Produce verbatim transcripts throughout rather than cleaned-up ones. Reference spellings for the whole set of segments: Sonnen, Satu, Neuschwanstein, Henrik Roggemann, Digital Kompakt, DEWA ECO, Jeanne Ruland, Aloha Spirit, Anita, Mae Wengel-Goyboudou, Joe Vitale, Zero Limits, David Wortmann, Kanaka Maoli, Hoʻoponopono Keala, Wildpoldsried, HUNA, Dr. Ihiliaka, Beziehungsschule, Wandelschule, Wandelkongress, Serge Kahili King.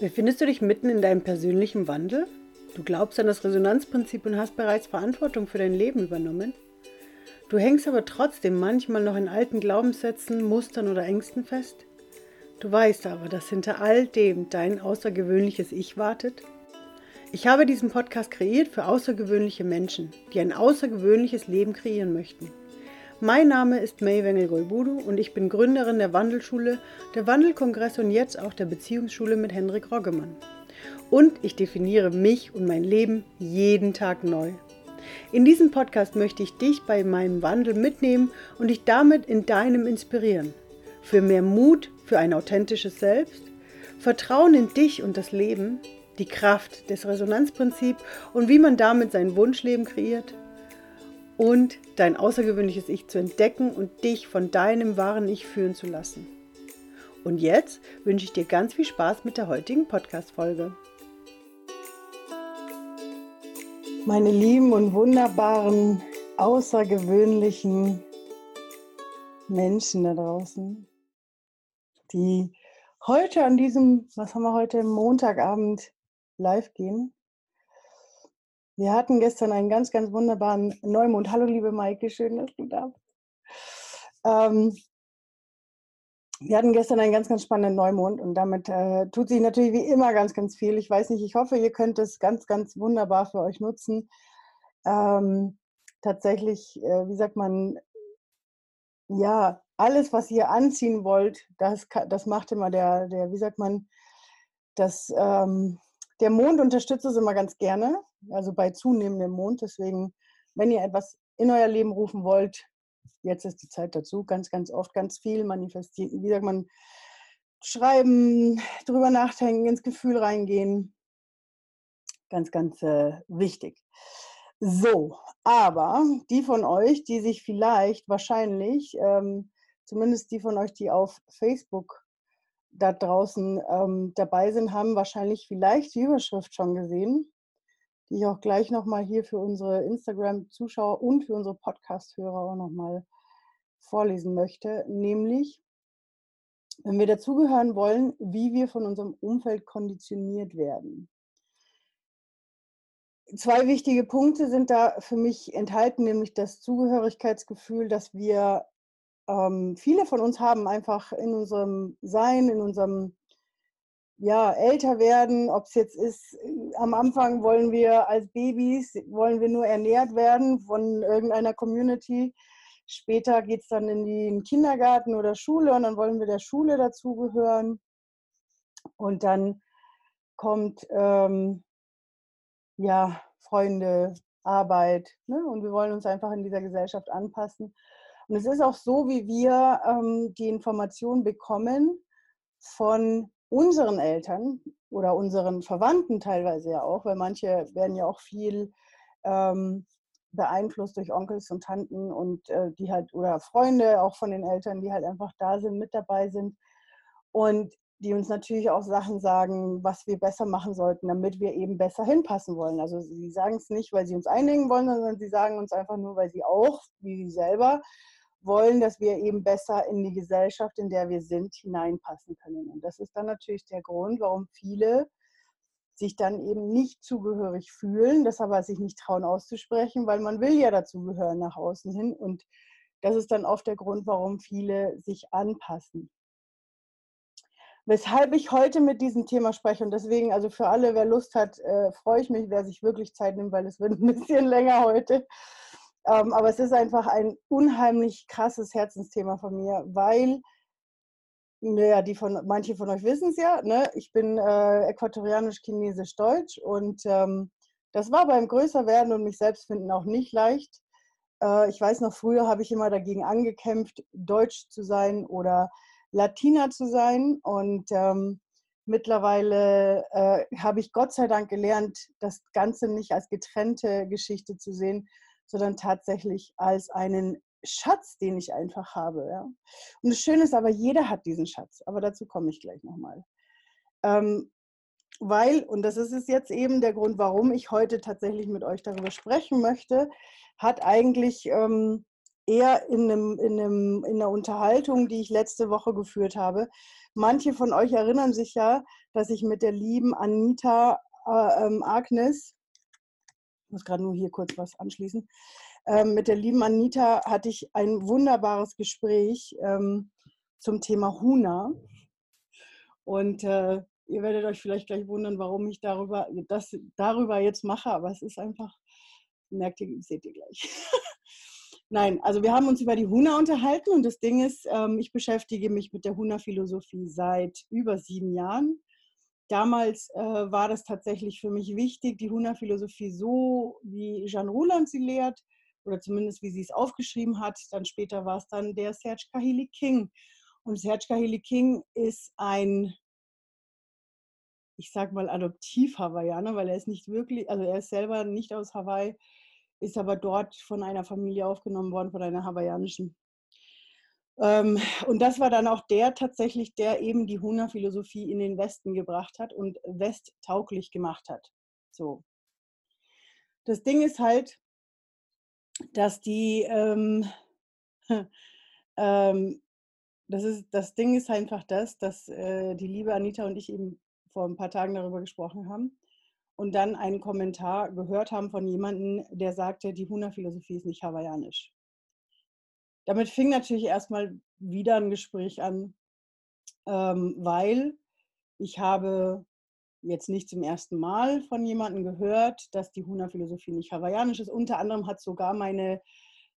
Befindest du dich mitten in deinem persönlichen Wandel? Du glaubst an das Resonanzprinzip und hast bereits Verantwortung für dein Leben übernommen. Du hängst aber trotzdem manchmal noch in alten Glaubenssätzen, Mustern oder Ängsten fest. Du weißt aber, dass hinter all dem dein außergewöhnliches Ich wartet. Ich habe diesen Podcast kreiert für außergewöhnliche Menschen, die ein außergewöhnliches Leben kreieren möchten. Mein Name ist Mae Wengel-Goyboudou und ich bin Gründerin der Wandelschule, der Wandelkongress und jetzt auch der Beziehungsschule mit Henrik Roggemann. Und ich definiere mich und mein Leben jeden Tag neu. In diesem Podcast möchte ich dich bei meinem Wandel mitnehmen und dich damit in deinem inspirieren. Für mehr Mut, für ein authentisches Selbst, Vertrauen in dich und das Leben, die Kraft des Resonanzprinzips und wie man damit sein Wunschleben kreiert. Und dein außergewöhnliches Ich zu entdecken und dich von deinem wahren Ich führen zu lassen. Und jetzt wünsche ich dir ganz viel Spaß mit der heutigen Podcast-Folge. Meine lieben und wunderbaren, außergewöhnlichen Menschen da draußen, die heute an diesem, was haben wir heute, Montagabend live gehen. Wir hatten gestern einen ganz, ganz wunderbaren Neumond. Hallo, liebe Maike, schön, dass du da bist. Ähm, wir hatten gestern einen ganz, ganz spannenden Neumond und damit äh, tut sich natürlich wie immer ganz, ganz viel. Ich weiß nicht, ich hoffe, ihr könnt es ganz, ganz wunderbar für euch nutzen. Ähm, tatsächlich, äh, wie sagt man, ja, alles, was ihr anziehen wollt, das, das macht immer der, der, wie sagt man, das... Ähm, Der Mond unterstützt es immer ganz gerne, also bei zunehmendem Mond. Deswegen, wenn ihr etwas in euer Leben rufen wollt, jetzt ist die Zeit dazu. Ganz, ganz oft, ganz viel manifestieren. Wie sagt man, schreiben, drüber nachdenken, ins Gefühl reingehen. Ganz, ganz äh, wichtig. So, aber die von euch, die sich vielleicht, wahrscheinlich, ähm, zumindest die von euch, die auf Facebook da draußen ähm, dabei sind, haben wahrscheinlich vielleicht die Überschrift schon gesehen, die ich auch gleich nochmal hier für unsere Instagram-Zuschauer und für unsere Podcast-Hörer auch nochmal vorlesen möchte, nämlich, wenn wir dazugehören wollen, wie wir von unserem Umfeld konditioniert werden. Zwei wichtige Punkte sind da für mich enthalten, nämlich das Zugehörigkeitsgefühl, dass wir Ähm, viele von uns haben einfach in unserem Sein, in unserem ja, Älterwerden, ob es jetzt ist, am Anfang wollen wir als Babys, wollen wir nur ernährt werden von irgendeiner Community. Später geht es dann in den Kindergarten oder Schule und dann wollen wir der Schule dazugehören. Und dann kommt ähm, ja, Freunde, Arbeit, ne? Und wir wollen uns einfach in dieser Gesellschaft anpassen. Und es ist auch so, wie wir ähm, die Information bekommen von unseren Eltern oder unseren Verwandten teilweise ja auch, weil manche werden ja auch viel ähm, beeinflusst durch Onkels und Tanten und äh, die halt, oder Freunde auch von den Eltern, die halt einfach da sind, mit dabei sind und die uns natürlich auch Sachen sagen, was wir besser machen sollten, damit wir eben besser hinpassen wollen. Also sie sagen es nicht, weil sie uns einhängen wollen, sondern sie sagen uns einfach nur, weil sie auch, wie sie selber, wollen, dass wir eben besser in die Gesellschaft, in der wir sind, hineinpassen können. Und das ist dann natürlich der Grund, warum viele sich dann eben nicht zugehörig fühlen, das aber sich nicht trauen auszusprechen, weil man will ja dazugehören nach außen hin. Und das ist dann oft der Grund, warum viele sich anpassen. Weshalb ich heute mit diesem Thema spreche und deswegen, also für alle, wer Lust hat, äh, freue ich mich, wer sich wirklich Zeit nimmt, weil es wird ein bisschen länger heute. Ähm, aber es ist einfach ein unheimlich krasses Herzensthema von mir, weil, naja, die von, manche von euch wissen es ja, ne? Ich bin äh, äquatorianisch-chinesisch-deutsch und ähm, das war beim Größerwerden und mich selbst finden auch nicht leicht. Äh, ich weiß noch, früher habe ich immer dagegen angekämpft, deutsch zu sein oder Latina zu sein und ähm, mittlerweile äh, habe ich Gott sei Dank gelernt, das Ganze nicht als getrennte Geschichte zu sehen, sondern tatsächlich als einen Schatz, den ich einfach habe. Ja? Und das Schöne ist aber, jeder hat diesen Schatz, aber dazu komme ich gleich nochmal. Ähm, weil, und das ist es jetzt eben der Grund, warum ich heute tatsächlich mit euch darüber sprechen möchte, hat eigentlich... Ähm, eher in, einem, in, einem, in einer Unterhaltung, die ich letzte Woche geführt habe. Manche von euch erinnern sich ja, dass ich mit der lieben Anita äh, ähm, Agnes, ich muss gerade nur hier kurz was anschließen, ähm, mit der lieben Anita hatte ich ein wunderbares Gespräch ähm, zum Thema Huna. Und äh, ihr werdet euch vielleicht gleich wundern, warum ich darüber, das darüber jetzt mache, aber es ist einfach, merkt ihr, seht ihr gleich. Nein, also wir haben uns über die Huna unterhalten und das Ding ist, ähm, ich beschäftige mich mit der Huna-Philosophie seit über sieben Jahren. Damals äh, war das tatsächlich für mich wichtig, die Huna-Philosophie so, wie Jeanne Ruland sie lehrt, oder zumindest wie sie es aufgeschrieben hat. Dann später war es dann der Serge Kahili King. Und Serge Kahili King ist ein, ich sag mal, Adoptiv-Hawaiianer, weil er ist nicht wirklich, also er ist selber nicht aus Hawaii, ist aber dort von einer Familie aufgenommen worden, von einer hawaiianischen. Und das war dann auch der tatsächlich, der eben die Huna-Philosophie in den Westen gebracht hat und westtauglich gemacht hat. So. Das Ding ist halt, dass die, ähm, ähm, das, ist, das Ding ist einfach das, dass äh, die liebe Anita und ich eben vor ein paar Tagen darüber gesprochen haben und dann einen Kommentar gehört haben von jemandem, der sagte, die Huna-Philosophie ist nicht hawaiianisch. Damit fing natürlich erstmal wieder ein Gespräch an, ähm, weil ich habe jetzt nicht zum ersten Mal von jemandem gehört, dass die Huna-Philosophie nicht hawaiianisch ist. Unter anderem hat sogar meine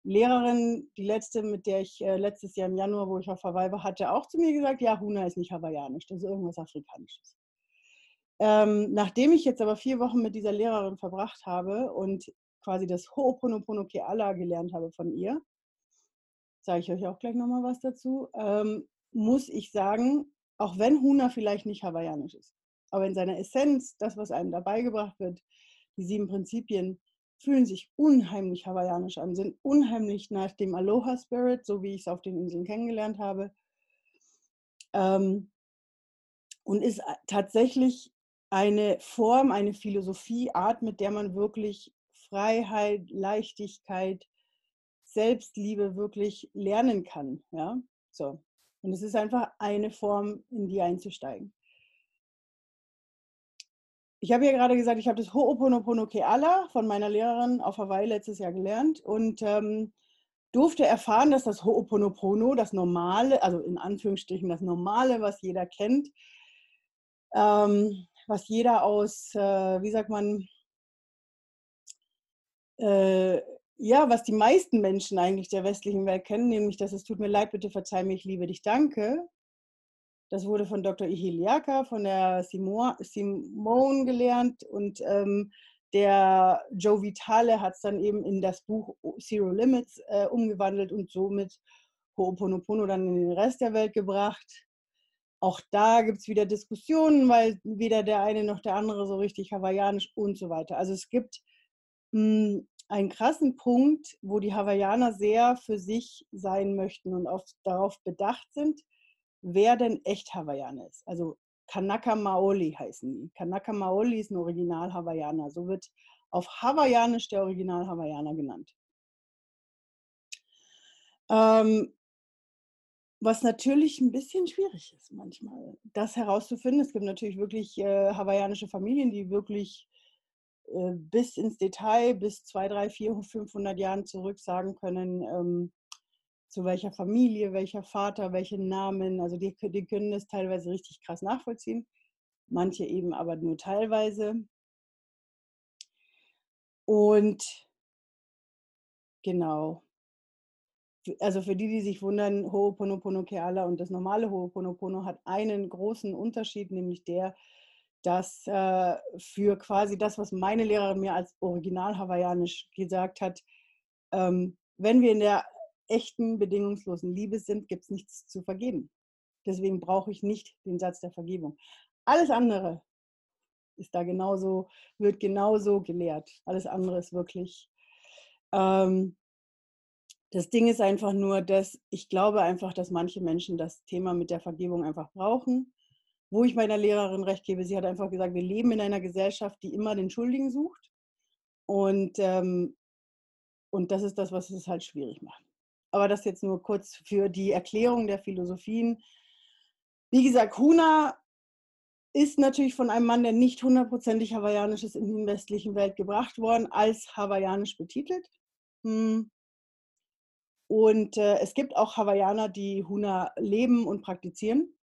Lehrerin, die letzte, mit der ich äh, letztes Jahr im Januar, wo ich auf Hawaii war, hatte auch zu mir gesagt, ja, Huna ist nicht hawaiianisch, das ist irgendwas Afrikanisches. Ähm, nachdem ich jetzt aber vier Wochen mit dieser Lehrerin verbracht habe und quasi das Ho'oponopono Keala gelernt habe von ihr, sage ich euch auch gleich nochmal was dazu, ähm, muss ich sagen, auch wenn Huna vielleicht nicht hawaiianisch ist, aber in seiner Essenz, das, was einem dabei gebracht wird, die sieben Prinzipien, fühlen sich unheimlich hawaiianisch an, sind unheimlich nach dem Aloha Spirit, so wie ich es auf den Inseln kennengelernt habe. Ähm, und ist tatsächlich eine Form, eine Philosophie, Art, mit der man wirklich Freiheit, Leichtigkeit, Selbstliebe wirklich lernen kann. Ja? So. Und es ist einfach eine Form, in die einzusteigen. Ich habe ja gerade gesagt, ich habe das Ho'oponopono Keala von meiner Lehrerin auf Hawaii letztes Jahr gelernt und ähm, durfte erfahren, dass das Ho'oponopono, das Normale, also in Anführungsstrichen das Normale, was jeder kennt, ähm, was jeder aus, äh, wie sagt man, äh, ja, was die meisten Menschen eigentlich der westlichen Welt kennen, nämlich, dass es tut mir leid, bitte verzeih mir, ich liebe dich, danke. Das wurde von Doktor Ihiliaka, von der Simone gelernt und ähm, der Joe Vitale hat es dann eben in das Buch Zero Limits äh, umgewandelt und somit Ho'oponopono dann in den Rest der Welt gebracht. Auch da gibt es wieder Diskussionen, weil weder der eine noch der andere so richtig hawaiianisch und so weiter. Also es gibt mh, einen krassen Punkt, wo die Hawaiianer sehr für sich sein möchten und auf, darauf bedacht sind, wer denn echt Hawaiianer ist. Also Kanaka Maoli heißen die. Kanaka Maoli ist ein Original-Hawaiianer. So wird auf Hawaiianisch der Original-Hawaiianer genannt. Ähm, was natürlich ein bisschen schwierig ist manchmal, das herauszufinden. Es gibt natürlich wirklich äh, hawaiianische Familien, die wirklich äh, bis ins Detail, bis zwei, drei, vier, fünfhundert Jahren zurück sagen können, ähm, zu welcher Familie, welcher Vater, welchen Namen, also die, die können das teilweise richtig krass nachvollziehen, manche eben aber nur teilweise. Und genau, also für die, die sich wundern, Ho'oponopono Keala und das normale Ho'oponopono hat einen großen Unterschied, nämlich der, dass äh, für quasi das, was meine Lehrerin mir als original hawaiianisch gesagt hat, ähm, wenn wir in der echten, bedingungslosen Liebe sind, gibt es nichts zu vergeben. Deswegen brauche ich nicht den Satz der Vergebung. Alles andere ist da genauso, wird genauso gelehrt. Alles andere ist wirklich. Ähm, das Ding ist einfach nur, dass ich glaube einfach, dass manche Menschen das Thema mit der Vergebung einfach brauchen. Wo ich meiner Lehrerin recht gebe, sie hat einfach gesagt, wir leben in einer Gesellschaft, die immer den Schuldigen sucht. Und, ähm, und das ist das, was es halt schwierig macht. Aber das jetzt nur kurz für die Erklärung der Philosophien. Wie gesagt, Huna ist natürlich von einem Mann, der nicht hundertprozentig hawaiianisch ist, in die westliche Welt gebracht worden, als hawaiianisch betitelt. Und äh, es gibt auch Hawaiianer, die Huna leben und praktizieren.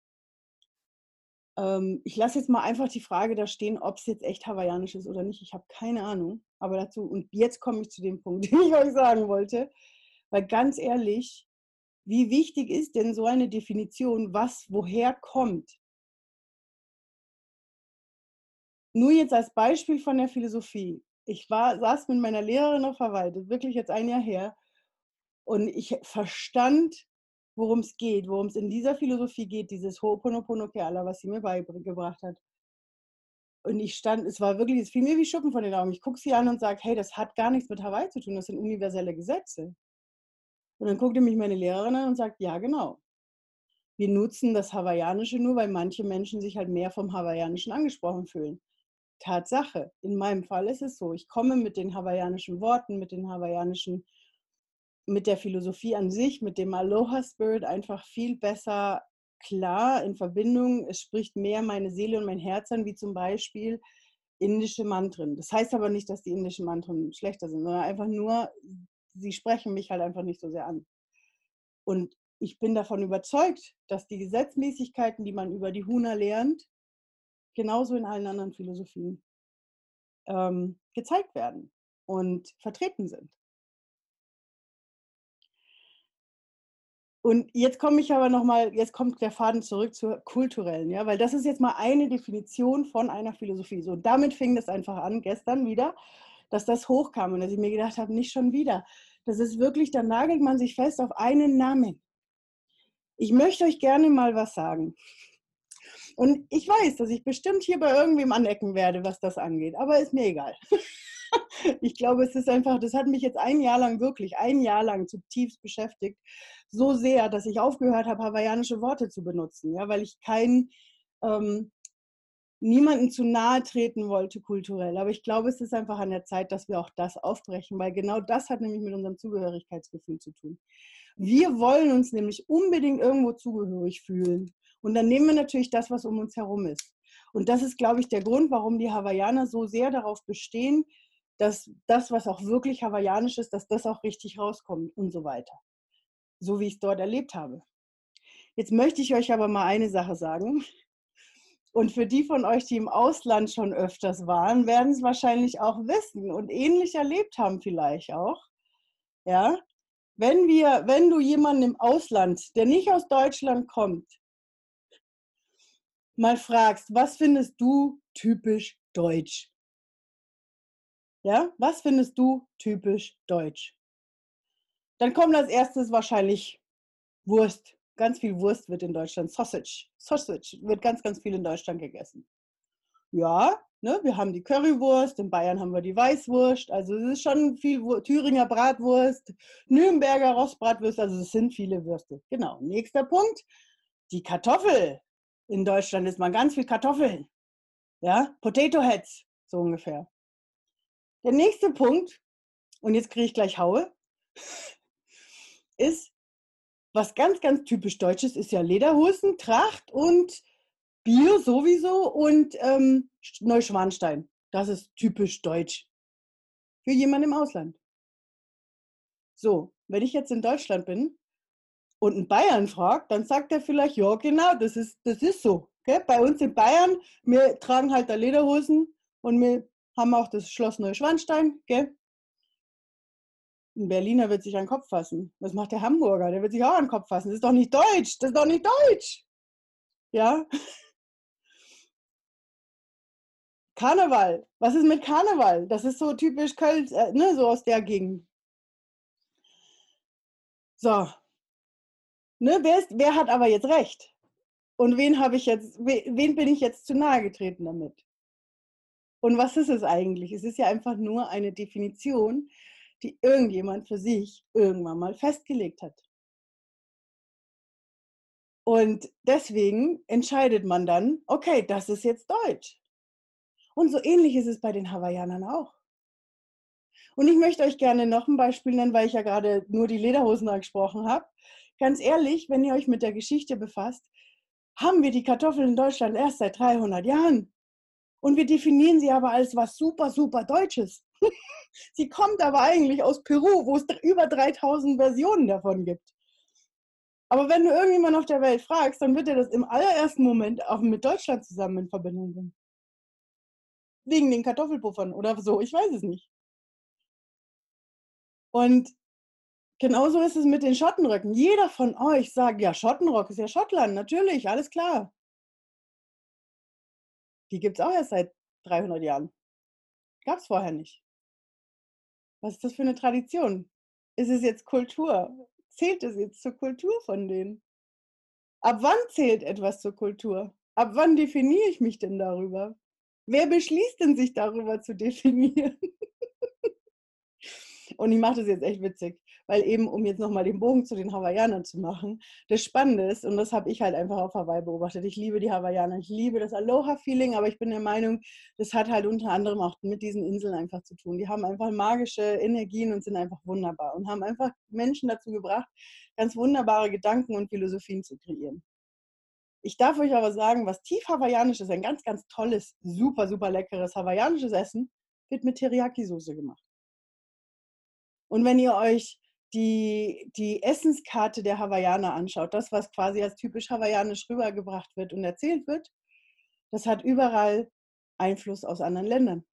Ähm, ich lasse jetzt mal einfach die Frage da stehen, ob es jetzt echt hawaiianisch ist oder nicht. Ich habe keine Ahnung. Aber dazu, und jetzt komme ich zu dem Punkt, den ich euch sagen wollte. Weil ganz ehrlich, wie wichtig ist denn so eine Definition, was woher kommt? Nur jetzt als Beispiel von der Philosophie. Ich war, saß mit meiner Lehrerin auf Hawaii, das ist wirklich jetzt ein Jahr her, und ich verstand, worum es geht, worum es in dieser Philosophie geht, dieses Ho'oponopono Keala, was sie mir beigebracht hat. Und ich stand, es war wirklich, es fiel mir wie Schuppen von den Augen. Ich gucke sie an und sage, hey, das hat gar nichts mit Hawaii zu tun, das sind universelle Gesetze. Und dann guckte mich meine Lehrerin an und sagt, ja, genau. Wir nutzen das Hawaiianische nur, weil manche Menschen sich halt mehr vom Hawaiianischen angesprochen fühlen. Tatsache, in meinem Fall ist es so, ich komme mit den hawaiianischen Worten, mit den hawaiianischen, mit der Philosophie an sich, mit dem Aloha Spirit einfach viel besser klar in Verbindung. Es spricht mehr meine Seele und mein Herz an, wie zum Beispiel indische Mantren. Das heißt aber nicht, dass die indischen Mantren schlechter sind, sondern einfach nur, sie sprechen mich halt einfach nicht so sehr an. Und ich bin davon überzeugt, dass die Gesetzmäßigkeiten, die man über die Huna lernt, genauso in allen anderen Philosophien ähm, gezeigt werden und vertreten sind. Und jetzt komme ich aber nochmal, jetzt kommt der Faden zurück zur kulturellen, ja, weil das ist jetzt mal eine Definition von einer Philosophie. So, damit fing das einfach an, gestern wieder, dass das hochkam und dass ich mir gedacht habe, nicht schon wieder. Das ist wirklich, da nagelt man sich fest auf einen Namen. Ich möchte euch gerne mal was sagen. Und ich weiß, dass ich bestimmt hier bei irgendwem anecken werde, was das angeht, aber ist mir egal. Ich glaube, es ist einfach, das hat mich jetzt ein Jahr lang wirklich, ein Jahr lang zutiefst beschäftigt, so sehr, dass ich aufgehört habe, hawaiianische Worte zu benutzen, ja, weil ich keinen, ähm, niemanden zu nahe treten wollte kulturell. Aber ich glaube, es ist einfach an der Zeit, dass wir auch das aufbrechen, weil genau das hat nämlich mit unserem Zugehörigkeitsgefühl zu tun. Wir wollen uns nämlich unbedingt irgendwo zugehörig fühlen. Und dann nehmen wir natürlich das, was um uns herum ist. Und das ist, glaube ich, der Grund, warum die Hawaiianer so sehr darauf bestehen, dass das, was auch wirklich hawaiianisch ist, dass das auch richtig rauskommt und so weiter. So wie ich es dort erlebt habe. Jetzt möchte ich euch aber mal eine Sache sagen. Und für die von euch, die im Ausland schon öfters waren, werden es wahrscheinlich auch wissen und ähnlich erlebt haben vielleicht auch. Ja? Wenn wir, wenn du jemanden im Ausland, der nicht aus Deutschland kommt, mal fragst, was findest du typisch deutsch? Ja, was findest du typisch deutsch? Dann kommt als erstes wahrscheinlich Wurst. Ganz viel Wurst wird in Deutschland, Sausage. Sausage wird ganz, ganz viel in Deutschland gegessen. Ja, ne, wir haben die Currywurst, in Bayern haben wir die Weißwurst, also es ist schon viel Wur- Thüringer Bratwurst, Nürnberger Rostbratwürste, also es sind viele Würste. Genau, nächster Punkt, die Kartoffel. In Deutschland isst man ganz viel Kartoffeln. Ja, Potato Heads, so ungefähr. Der nächste Punkt, und jetzt kriege ich gleich Haue, ist, was ganz, ganz typisch Deutsches ist ja Lederhosen, Tracht und Bier sowieso und ähm, Neuschwanstein. Das ist typisch deutsch. Für jemanden im Ausland. So, wenn ich jetzt in Deutschland bin, und einen Bayern fragt, dann sagt er vielleicht, ja genau, das ist, das ist so. Gell? Bei uns in Bayern, wir tragen halt da Lederhosen und wir haben auch das Schloss Neuschwanstein. Gell? Ein Berliner wird sich an den Kopf fassen. Was macht der Hamburger? Der wird sich auch an den Kopf fassen. Das ist doch nicht deutsch, das ist doch nicht deutsch. Ja? Karneval, was ist mit Karneval? Das ist so typisch Köln, äh, ne, so aus der Gegend. So. Ne, wer, ist, wer hat aber jetzt recht? Und wen habe ich jetzt, wen bin ich jetzt zu nahe getreten damit? Und was ist es eigentlich? Es ist ja einfach nur eine Definition, die irgendjemand für sich irgendwann mal festgelegt hat. Und deswegen entscheidet man dann, okay, das ist jetzt deutsch. Und so ähnlich ist es bei den Hawaiianern auch. Und ich möchte euch gerne noch ein Beispiel nennen, weil ich ja gerade nur die Lederhosen angesprochen habe. Ganz ehrlich, wenn ihr euch mit der Geschichte befasst, haben wir die Kartoffeln in Deutschland erst seit dreihundert Jahren. Und wir definieren sie aber als was super, super Deutsches. Sie kommt aber eigentlich aus Peru, wo es über dreitausend Versionen davon gibt. Aber wenn du irgendjemand auf der Welt fragst, dann wird er das im allerersten Moment auch mit Deutschland zusammen in Verbindung bringen. Wegen den Kartoffelpuffern oder so, ich weiß es nicht. Und genauso ist es mit den Schottenröcken. Jeder von euch sagt, ja, Schottenrock ist ja Schottland, natürlich, alles klar. Die gibt es auch erst seit dreihundert Jahren. Gab es vorher nicht. Was ist das für eine Tradition? Ist es jetzt Kultur? Zählt es jetzt zur Kultur von denen? Ab wann zählt etwas zur Kultur? Ab wann definiere ich mich denn darüber? Wer beschließt denn, sich darüber zu definieren? Und ich mache das jetzt echt witzig, weil eben, um jetzt nochmal den Bogen zu den Hawaiianern zu machen, das Spannende ist, und das habe ich halt einfach auf Hawaii beobachtet, ich liebe die Hawaiianer, ich liebe das Aloha-Feeling, aber ich bin der Meinung, das hat halt unter anderem auch mit diesen Inseln einfach zu tun. Die haben einfach magische Energien und sind einfach wunderbar und haben einfach Menschen dazu gebracht, ganz wunderbare Gedanken und Philosophien zu kreieren. Ich darf euch aber sagen, was tief hawaiianisch ist, ein ganz, ganz tolles, super, super leckeres hawaiianisches Essen, wird mit Teriyaki-Soße gemacht. Und wenn ihr euch die, die Essenskarte der Hawaiianer anschaut, das, was quasi als typisch hawaiianisch rübergebracht wird und erzählt wird, das hat überall Einfluss aus anderen Ländern.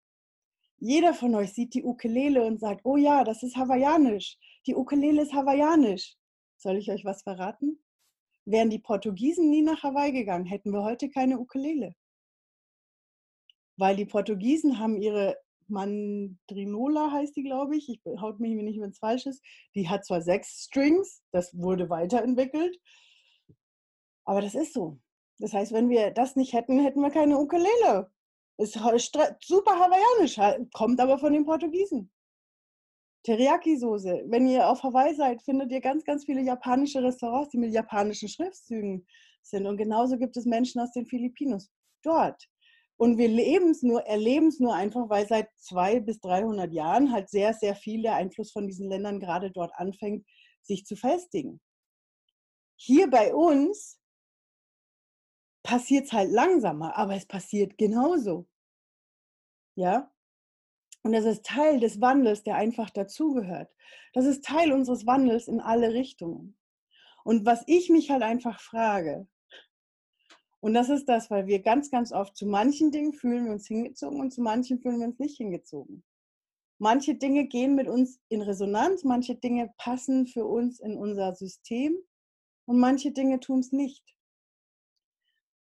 Jeder von euch sieht die Ukulele und sagt, oh ja, das ist hawaiianisch, die Ukulele ist hawaiianisch. Soll ich euch was verraten? Wären die Portugiesen nie nach Hawaii gegangen, hätten wir heute keine Ukulele. Weil die Portugiesen haben ihre Mandrinola heißt die, glaube ich. Ich haut mich nicht, wenn es falsch ist. Die hat zwar sechs Strings, das wurde weiterentwickelt, aber das ist so. Das heißt, wenn wir das nicht hätten, hätten wir keine Ukulele. Ist super hawaiianisch, kommt aber von den Portugiesen. Teriyaki-Soße. Wenn ihr auf Hawaii seid, findet ihr ganz, ganz viele japanische Restaurants, die mit japanischen Schriftzügen sind. Und genauso gibt es Menschen aus den Philippinos dort. Und wir leben es nur, erleben es nur einfach, weil seit zweihundert bis dreihundert Jahren halt sehr, sehr viel der Einfluss von diesen Ländern gerade dort anfängt, sich zu festigen. Hier bei uns passiert es halt langsamer, aber es passiert genauso. Ja? Und das ist Teil des Wandels, der einfach dazugehört. Das ist Teil unseres Wandels in alle Richtungen. Und was ich mich halt einfach frage, und das ist das, weil wir ganz, ganz oft zu manchen Dingen fühlen wir uns hingezogen und zu manchen fühlen wir uns nicht hingezogen. Manche Dinge gehen mit uns in Resonanz, manche Dinge passen für uns in unser System und manche Dinge tun es nicht.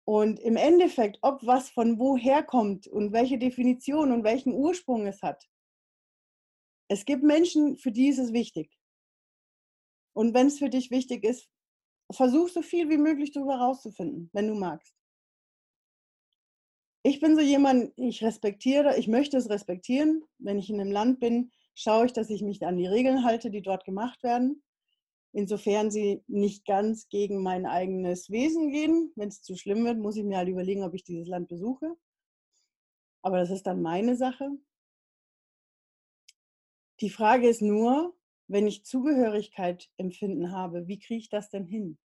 Und im Endeffekt, ob was von woher kommt und welche Definition und welchen Ursprung es hat, es gibt Menschen, für die ist es wichtig. Und wenn es für dich wichtig ist, versuch so viel wie möglich darüber rauszufinden, wenn du magst. Ich bin so jemand, ich respektiere, ich möchte es respektieren. Wenn ich in einem Land bin, schaue ich, dass ich mich an die Regeln halte, die dort gemacht werden. Insofern sie nicht ganz gegen mein eigenes Wesen gehen. Wenn es zu schlimm wird, muss ich mir halt überlegen, ob ich dieses Land besuche. Aber das ist dann meine Sache. Die Frage ist nur, wenn ich Zugehörigkeit empfinden habe, wie kriege ich das denn hin?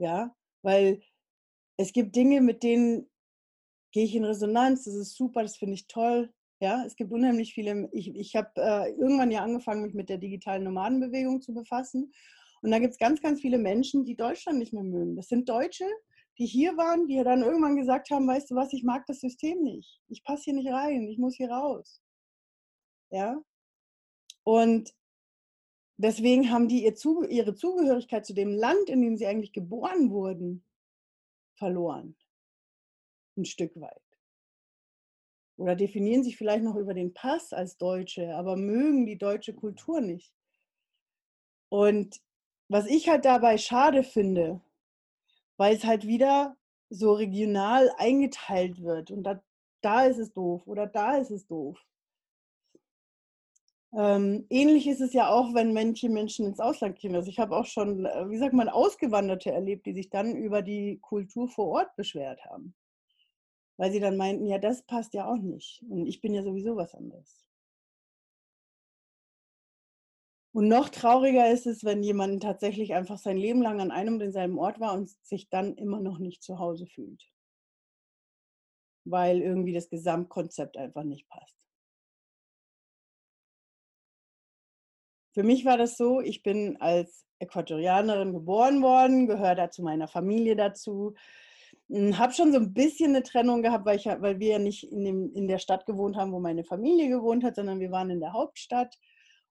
Ja, weil es gibt Dinge, mit denen gehe ich in Resonanz, das ist super, das finde ich toll. Ja, es gibt unheimlich viele, ich, ich habe äh, irgendwann ja angefangen, mich mit der digitalen Nomadenbewegung zu befassen. Und da gibt es ganz, ganz viele Menschen, die Deutschland nicht mehr mögen. Das sind Deutsche, die hier waren, die dann irgendwann gesagt haben, weißt du was, ich mag das System nicht. Ich passe hier nicht rein, ich muss hier raus. Ja. Und deswegen haben die ihr Zuge- ihre Zugehörigkeit zu dem Land, in dem sie eigentlich geboren wurden, verloren. Ein Stück weit. Oder definieren sich vielleicht noch über den Pass als Deutsche, aber mögen die deutsche Kultur nicht. Und was ich halt dabei schade finde, weil es halt wieder so regional eingeteilt wird und da, da ist es doof oder da ist es doof. Ähm, ähnlich ist es ja auch, wenn manche Menschen ins Ausland gehen. Also ich habe auch schon, wie sagt man, Ausgewanderte erlebt, die sich dann über die Kultur vor Ort beschwert haben. Weil sie dann meinten, ja, das passt ja auch nicht. Und ich bin ja sowieso was anderes. Und noch trauriger ist es, wenn jemand tatsächlich einfach sein Leben lang an einem und denselben Ort war und sich dann immer noch nicht zu Hause fühlt. Weil irgendwie das Gesamtkonzept einfach nicht passt. Für mich war das so, ich bin als Äquatorianerin geboren worden, gehöre da zu meiner Familie dazu. Habe schon so ein bisschen eine Trennung gehabt, weil, ich, weil wir ja nicht in, dem, in der Stadt gewohnt haben, wo meine Familie gewohnt hat, sondern wir waren in der Hauptstadt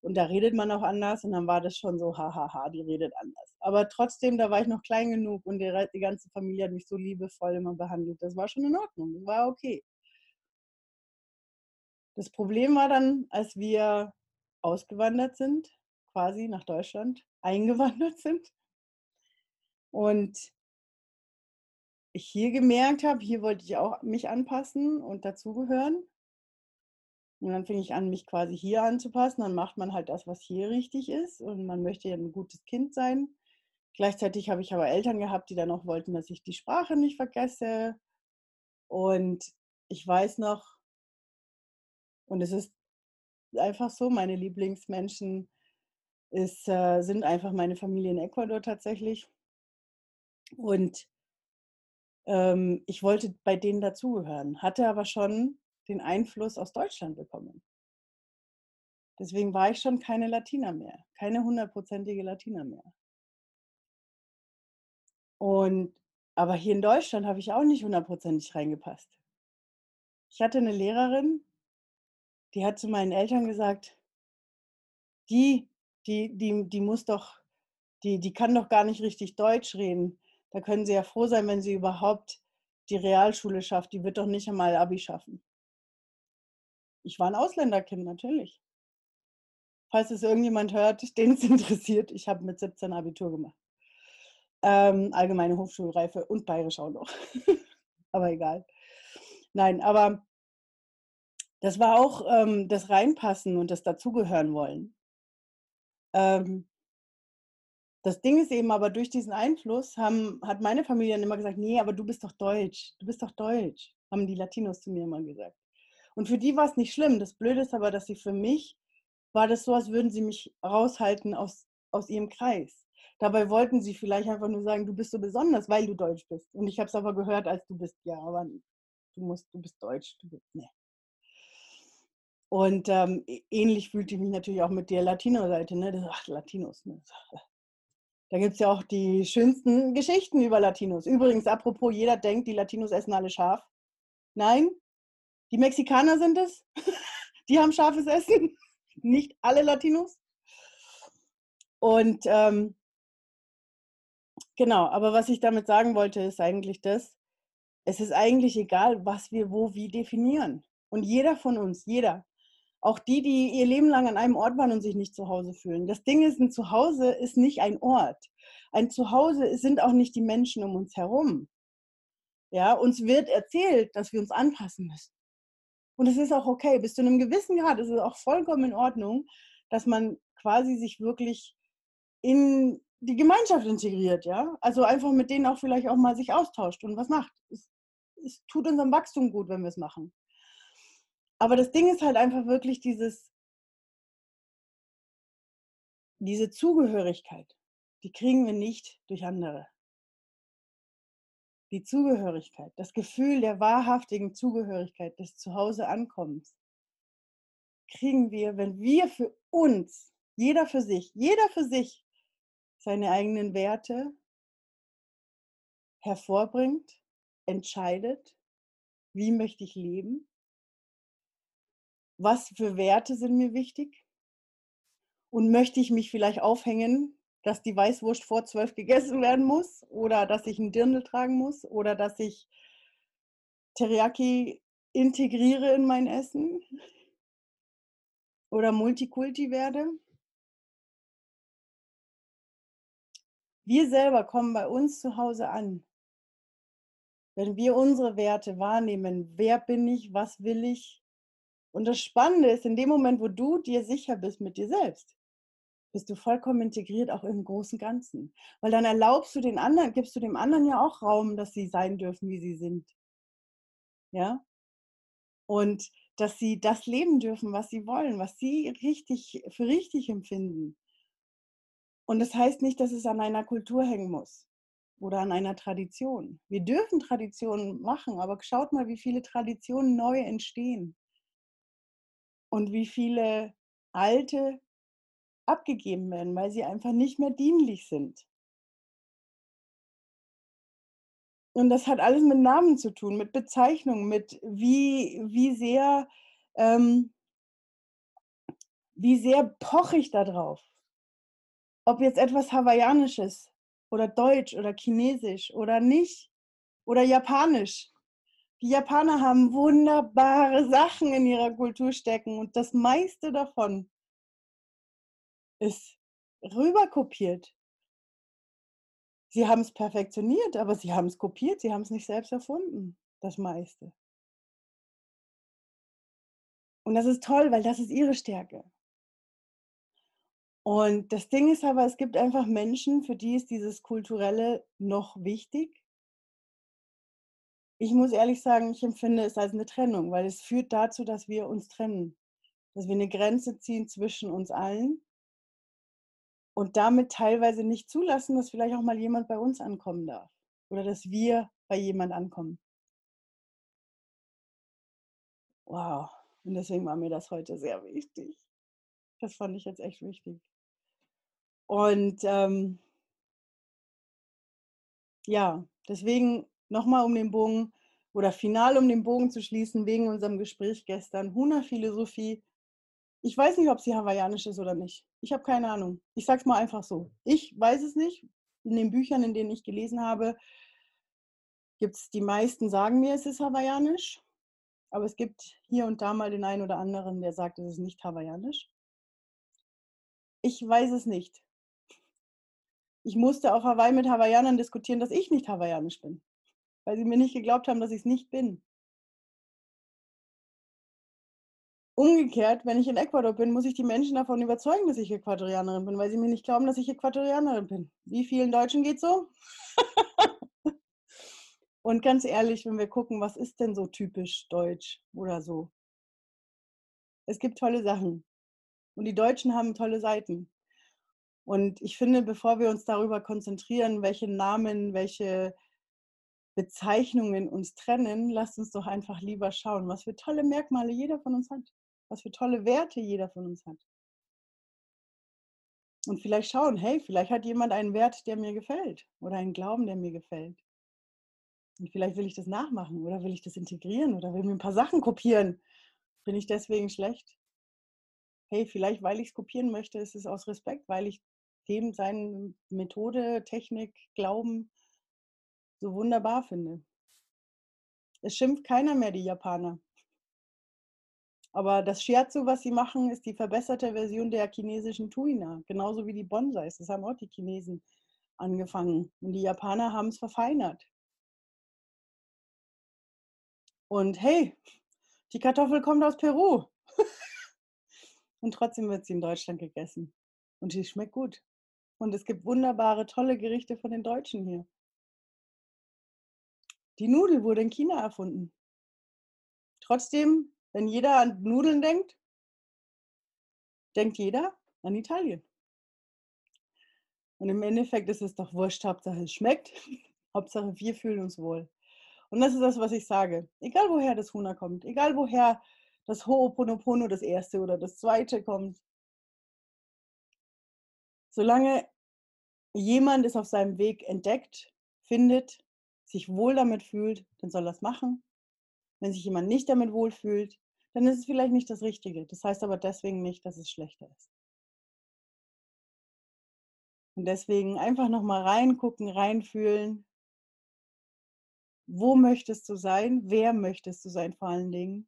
und da redet man auch anders und dann war das schon so, hahaha, die redet anders. Aber trotzdem, da war ich noch klein genug und die, die ganze Familie hat mich so liebevoll immer behandelt. Das war schon in Ordnung, das war okay. Das Problem war dann, als wir ausgewandert sind, quasi nach Deutschland, eingewandert sind und ich hier gemerkt habe, hier wollte ich auch mich anpassen und dazugehören. Und dann fing ich an, mich quasi hier anzupassen. Dann macht man halt das, was hier richtig ist. Und man möchte ja ein gutes Kind sein. Gleichzeitig habe ich aber Eltern gehabt, die dann auch wollten, dass ich die Sprache nicht vergesse. Und ich weiß noch, und es ist einfach so, meine Lieblingsmenschen ist, äh, sind einfach meine Familie in Ecuador tatsächlich. Und ich wollte bei denen dazugehören, hatte aber schon den Einfluss aus Deutschland bekommen. Deswegen war ich schon keine Latina mehr, keine hundertprozentige Latina mehr. Und, aber hier in Deutschland habe ich auch nicht hundertprozentig reingepasst. Ich hatte eine Lehrerin, die hat zu meinen Eltern gesagt, die, die, die, die muss doch, die, die kann doch gar nicht richtig Deutsch reden. Da können sie ja froh sein, wenn sie überhaupt die Realschule schafft. Die wird doch nicht einmal Abi schaffen. Ich war ein Ausländerkind, natürlich. Falls es irgendjemand hört, den es interessiert, ich habe mit siebzehn Abitur gemacht. Ähm, allgemeine Hochschulreife und Bayerisch auch noch. Aber egal. Nein, aber das war auch ähm, das Reinpassen und das Dazugehören wollen. Ähm, Das Ding ist eben aber, durch diesen Einfluss haben, hat meine Familie dann immer gesagt, nee, aber du bist doch deutsch, du bist doch deutsch, haben die Latinos zu mir immer gesagt. Und für die war es nicht schlimm. Das Blöde ist aber, dass sie für mich, war das so, als würden sie mich raushalten aus, aus ihrem Kreis. Dabei wollten sie vielleicht einfach nur sagen, du bist so besonders, weil du deutsch bist. Und ich habe es aber gehört, als du bist, ja, aber du musst, du bist deutsch, du bist, ne. Und ähm, ähnlich fühlte ich mich natürlich auch mit der Latino-Seite, ne, das, ach, Latinos, ne. Da gibt es ja auch die schönsten Geschichten über Latinos. Übrigens, apropos, jeder denkt, die Latinos essen alle scharf. Nein, die Mexikaner sind es. Die haben scharfes Essen. Nicht alle Latinos. Und ähm, genau, aber was ich damit sagen wollte, ist eigentlich das, es ist eigentlich egal, was wir wo wie definieren. Und jeder von uns, jeder. Auch die, die ihr Leben lang an einem Ort waren und sich nicht zu Hause fühlen. Das Ding ist, ein Zuhause ist nicht ein Ort. Ein Zuhause sind auch nicht die Menschen um uns herum. Ja, uns wird erzählt, dass wir uns anpassen müssen. Und es ist auch okay. Bis zu einem gewissen Grad ist es auch vollkommen in Ordnung, dass man quasi sich wirklich in die Gemeinschaft integriert. Ja? Also einfach mit denen auch vielleicht auch mal sich austauscht und was macht. Es, es tut unserem Wachstum gut, wenn wir es machen. Aber das Ding ist halt einfach wirklich dieses, diese Zugehörigkeit, die kriegen wir nicht durch andere. Die Zugehörigkeit, das Gefühl der wahrhaftigen Zugehörigkeit, des Zuhause-Ankommens, kriegen wir, wenn wir für uns, jeder für sich, jeder für sich seine eigenen Werte hervorbringt, entscheidet, wie möchte ich leben. Was für Werte sind mir wichtig? Und möchte ich mich vielleicht aufhängen, dass die Weißwurst vor zwölf gegessen werden muss? Oder dass ich einen Dirndl tragen muss? Oder dass ich Teriyaki integriere in mein Essen? Oder Multikulti werde? Wir selber kommen bei uns zu Hause an. Wenn wir unsere Werte wahrnehmen, wer bin ich, was will ich? Und das Spannende ist, in dem Moment, wo du dir sicher bist mit dir selbst, bist du vollkommen integriert, auch im großen Ganzen. Weil dann erlaubst du den anderen, gibst du dem anderen ja auch Raum, dass sie sein dürfen, wie sie sind. Ja? Und dass sie das leben dürfen, was sie wollen, was sie richtig, für richtig empfinden. Und das heißt nicht, dass es an einer Kultur hängen muss oder an einer Tradition. Wir dürfen Traditionen machen, aber schaut mal, wie viele Traditionen neu entstehen und wie viele alte abgegeben werden, weil sie einfach nicht mehr dienlich sind. Und das hat alles mit Namen zu tun, mit Bezeichnungen, mit wie, wie sehr, ähm, wie sehr poche ich da drauf. Ob jetzt etwas Hawaiianisches oder Deutsch oder Chinesisch oder nicht oder Japanisch. Die Japaner haben wunderbare Sachen in ihrer Kultur stecken und das meiste davon ist rüberkopiert. Sie haben es perfektioniert, aber sie haben es kopiert, sie haben es nicht selbst erfunden, das meiste. Und das ist toll, weil das ist ihre Stärke. Und das Ding ist aber, es gibt einfach Menschen, für die ist dieses Kulturelle noch wichtig. Ich muss ehrlich sagen, ich empfinde es als eine Trennung, weil es führt dazu, dass wir uns trennen, dass wir eine Grenze ziehen zwischen uns allen. Und damit teilweise nicht zulassen, dass vielleicht auch mal jemand bei uns ankommen darf. Oder dass wir bei jemand ankommen. Wow. Und deswegen war mir das heute sehr wichtig. Das fand ich jetzt echt wichtig. Und ähm, ja, deswegen nochmal um den Bogen, oder final um den Bogen zu schließen, wegen unserem Gespräch gestern, Huna-Philosophie. Ich weiß nicht, ob sie hawaiianisch ist oder nicht. Ich habe keine Ahnung. Ich sage es mal einfach so. Ich weiß es nicht. In den Büchern, in denen ich gelesen habe, gibt es die meisten, sagen mir, es ist hawaiianisch. Aber es gibt hier und da mal den einen oder anderen, der sagt, es ist nicht hawaiianisch. Ich weiß es nicht. Ich musste auf Hawaii mit Hawaiianern diskutieren, dass ich nicht hawaiianisch bin. Weil sie mir nicht geglaubt haben, dass ich es nicht bin. Umgekehrt, wenn ich in Ecuador bin, muss ich die Menschen davon überzeugen, dass ich Äquatorianerin bin, weil sie mir nicht glauben, dass ich Äquatorianerin bin. Wie vielen Deutschen geht's so? Und ganz ehrlich, wenn wir gucken, was ist denn so typisch deutsch oder so? Es gibt tolle Sachen. Und die Deutschen haben tolle Seiten. Und ich finde, bevor wir uns darüber konzentrieren, welche Namen, welche Bezeichnungen uns trennen, lasst uns doch einfach lieber schauen, was für tolle Merkmale jeder von uns hat. Was für tolle Werte jeder von uns hat. Und vielleicht schauen, hey, vielleicht hat jemand einen Wert, der mir gefällt. Oder einen Glauben, der mir gefällt. Und vielleicht will ich das nachmachen oder will ich das integrieren oder will mir ein paar Sachen kopieren. Bin ich deswegen schlecht? Hey, vielleicht, weil ich es kopieren möchte, ist es aus Respekt, weil ich dem seine Methode, Technik, Glauben so wunderbar finde. Es schimpft keiner mehr, die Japaner. Aber das Shiatsu, was sie machen, ist die verbesserte Version der chinesischen Tuina. Genauso wie die Bonsais. Das haben auch die Chinesen angefangen. Und die Japaner haben es verfeinert. Und hey, die Kartoffel kommt aus Peru. Und trotzdem wird sie in Deutschland gegessen. Und sie schmeckt gut. Und es gibt wunderbare, tolle Gerichte von den Deutschen hier. Die Nudel wurde in China erfunden. Trotzdem, wenn jeder an Nudeln denkt, denkt jeder an Italien. Und im Endeffekt ist es doch wurscht, Hauptsache es schmeckt, Hauptsache wir fühlen uns wohl. Und das ist das, was ich sage. Egal woher das Huna kommt, egal woher das Ho'oponopono, das erste oder das zweite kommt, solange jemand es auf seinem Weg entdeckt, findet, sich wohl damit fühlt, dann soll das machen. Wenn sich jemand nicht damit wohl fühlt, dann ist es vielleicht nicht das Richtige. Das heißt aber deswegen nicht, dass es schlechter ist. Und deswegen einfach nochmal reingucken, reinfühlen. Wo möchtest du sein? Wer möchtest du sein vor allen Dingen?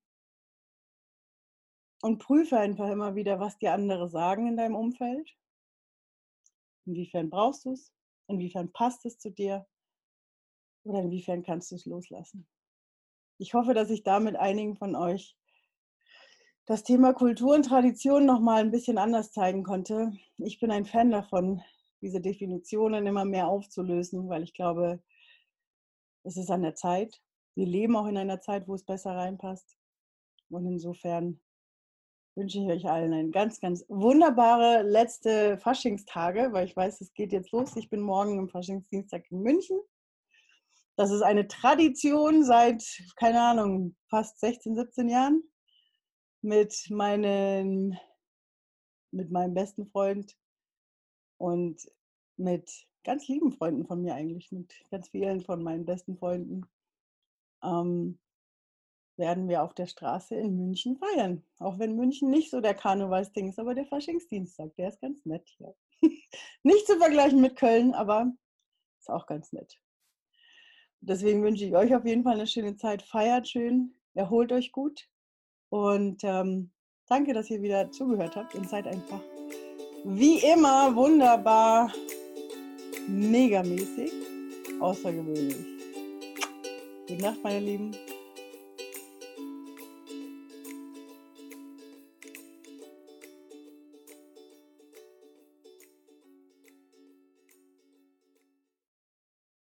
Und prüfe einfach immer wieder, was die anderen sagen in deinem Umfeld. Inwiefern brauchst du es? Inwiefern passt es zu dir? Oder inwiefern kannst du es loslassen? Ich hoffe, dass ich damit einigen von euch das Thema Kultur und Tradition nochmal ein bisschen anders zeigen konnte. Ich bin ein Fan davon, diese Definitionen immer mehr aufzulösen, weil ich glaube, es ist an der Zeit. Wir leben auch in einer Zeit, wo es besser reinpasst. Und insofern wünsche ich euch allen eine ganz, ganz wunderbare letzte Faschingstage, weil ich weiß, es geht jetzt los. Ich bin morgen im Faschingsdienstag in München. Das ist eine Tradition seit, keine Ahnung, fast sechzehn, siebzehn Jahren mit meinen, mit meinem besten Freund und mit ganz lieben Freunden von mir eigentlich, mit ganz vielen von meinen besten Freunden, ähm, werden wir auf der Straße in München feiern. Auch wenn München nicht so der Karnevalsding ist, aber der Faschingsdienstag, der ist ganz nett hier. Nicht zu vergleichen mit Köln, aber ist auch ganz nett. Deswegen wünsche ich euch auf jeden Fall eine schöne Zeit. Feiert schön, erholt euch gut und ähm, danke, dass ihr wieder zugehört habt und seid einfach wie immer wunderbar, megamäßig, außergewöhnlich. Gute Nacht, meine Lieben.